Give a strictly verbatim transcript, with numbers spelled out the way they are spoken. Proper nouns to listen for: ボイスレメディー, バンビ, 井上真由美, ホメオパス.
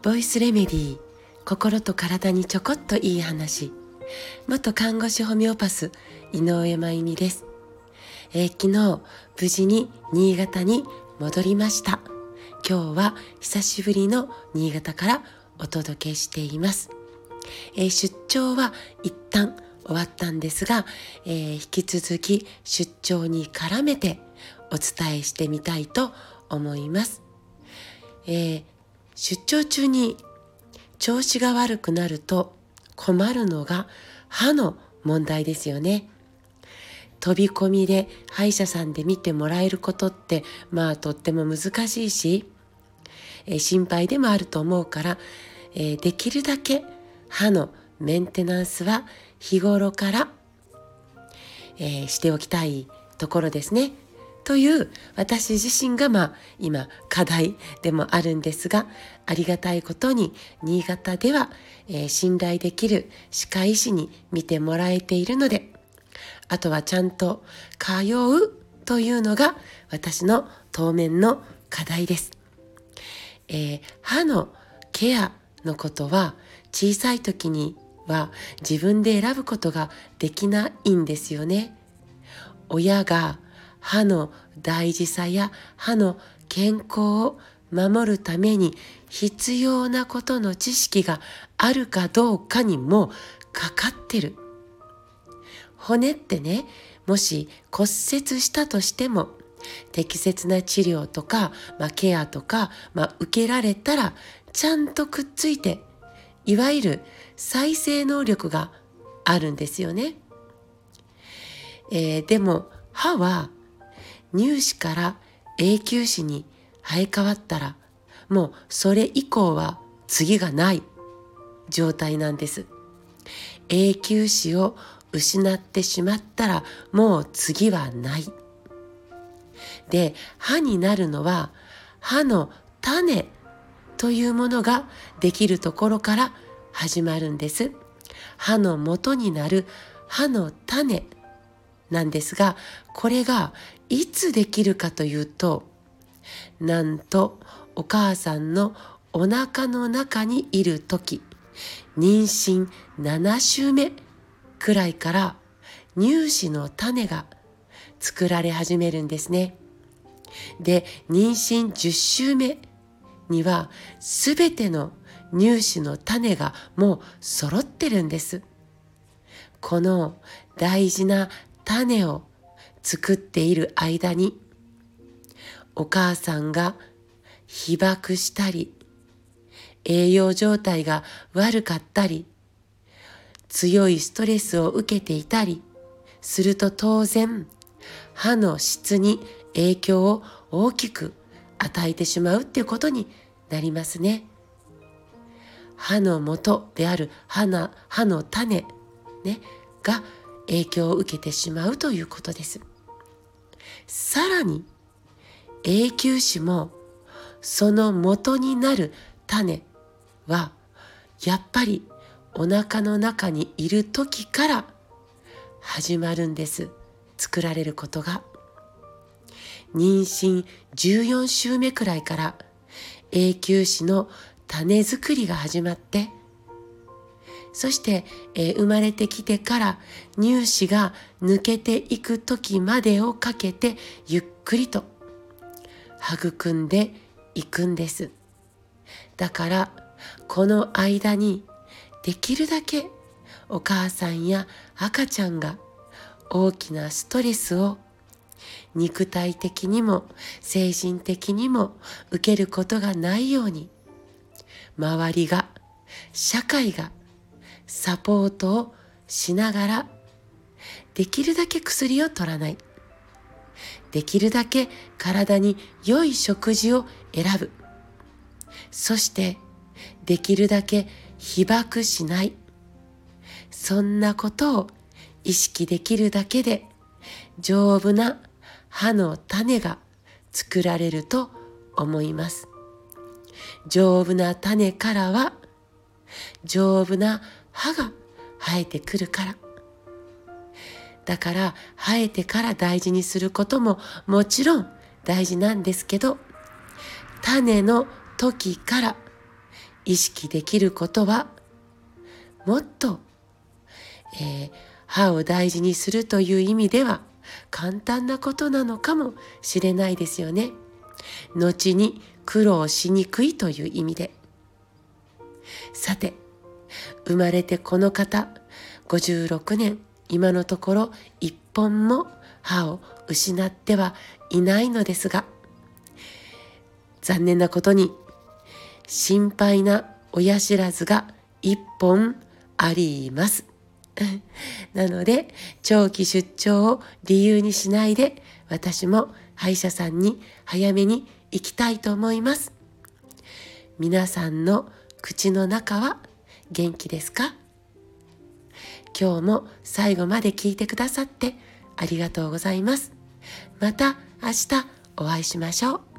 ボイスレメディー、心と体にちょこっといい話。元看護師ホメオパス井上真由美です。えー、昨日無事に新潟に戻りました。今日は久しぶりの新潟からお届けしています。えー、出張は一旦終わったんですが、えー、引き続き出張に絡めてお伝えしてみたいと思います。えー、出張中に調子が悪くなると困るのが歯の問題ですよね。飛び込みで歯医者さんで見てもらえることってまあとっても難しいし、えー、心配でもあると思うから、えー、できるだけ歯のメンテナンスは日頃から、えー、しておきたいところですね。という私自身がまあ今課題でもあるんですが、ありがたいことに新潟では、えー、信頼できる歯科医師に見てもらえているので、あとはちゃんと通うというのが私の当面の課題です。えー、歯のケアのことは小さい時には自分で選ぶことができないんですよね。親が歯の大事さや歯の健康を守るために必要なことの知識があるかどうかにもかかってる。骨ってね、もし骨折したとしても適切な治療とか、まあ、ケアとか、まあ、受けられたらちゃんとくっついて、いわゆる再生能力があるんですよね。えー、でも歯は乳歯から永久歯に生え変わったら、もうそれ以降は次がない状態なんです。永久歯を失ってしまったらもう次はない。で、歯になるのは歯の種というものができるところから始まるんです。歯の元になる歯の種なんですが、これがいつできるかというと、なんとお母さんのお腹の中にいるとき、妊娠ななしゅうめくらいから乳歯の種が作られ始めるんですね。で、妊娠じゅっしゅうめにはすべての乳歯の種がもう揃ってるんです。この大事な種を作っている間に、お母さんが被爆したり、栄養状態が悪かったり、強いストレスを受けていたりすると、当然歯の質に影響を大きく与えてしまうっていうことになりますね。歯の元である歯の、歯の種、ね、が影響を受けてしまうということです。さらに永久歯もその元になる種はやっぱりお腹の中にいる時から始まるんです。作られることが。妊娠じゅうよんしゅうめくらいから永久歯の種作りが始まって、そして、えー、生まれてきてから乳歯が抜けていく時までをかけてゆっくりと育んでいくんです。だからこの間にできるだけお母さんや赤ちゃんが大きなストレスを肉体的にも精神的にも受けることがないように、周りが、社会がサポートをしながら、できるだけ薬を取らない、できるだけ体に良い食事を選ぶ、そしてできるだけ被爆しない、そんなことを意識できるだけで丈夫な歯の種が作られると思います。丈夫な種からは丈夫な歯が生えてくるから。だから生えてから大事にすることももちろん大事なんですけど、種の時から意識できることはもっと、えー、歯を大事にするという意味では簡単なことなのかもしれないですよね。後に苦労しにくいという意味で。さて、生まれてこの方、ごじゅうろくねん、今のところ一本も歯を失ってはいないのですが、残念なことに心配な親知らずが一本あります。なので長期出張を理由にしないで、私も歯医者さんに早めに行きたいと思います。皆さんの口の中は元気ですか？今日も最後まで聞いてくださってありがとうございます。また明日お会いしましょう。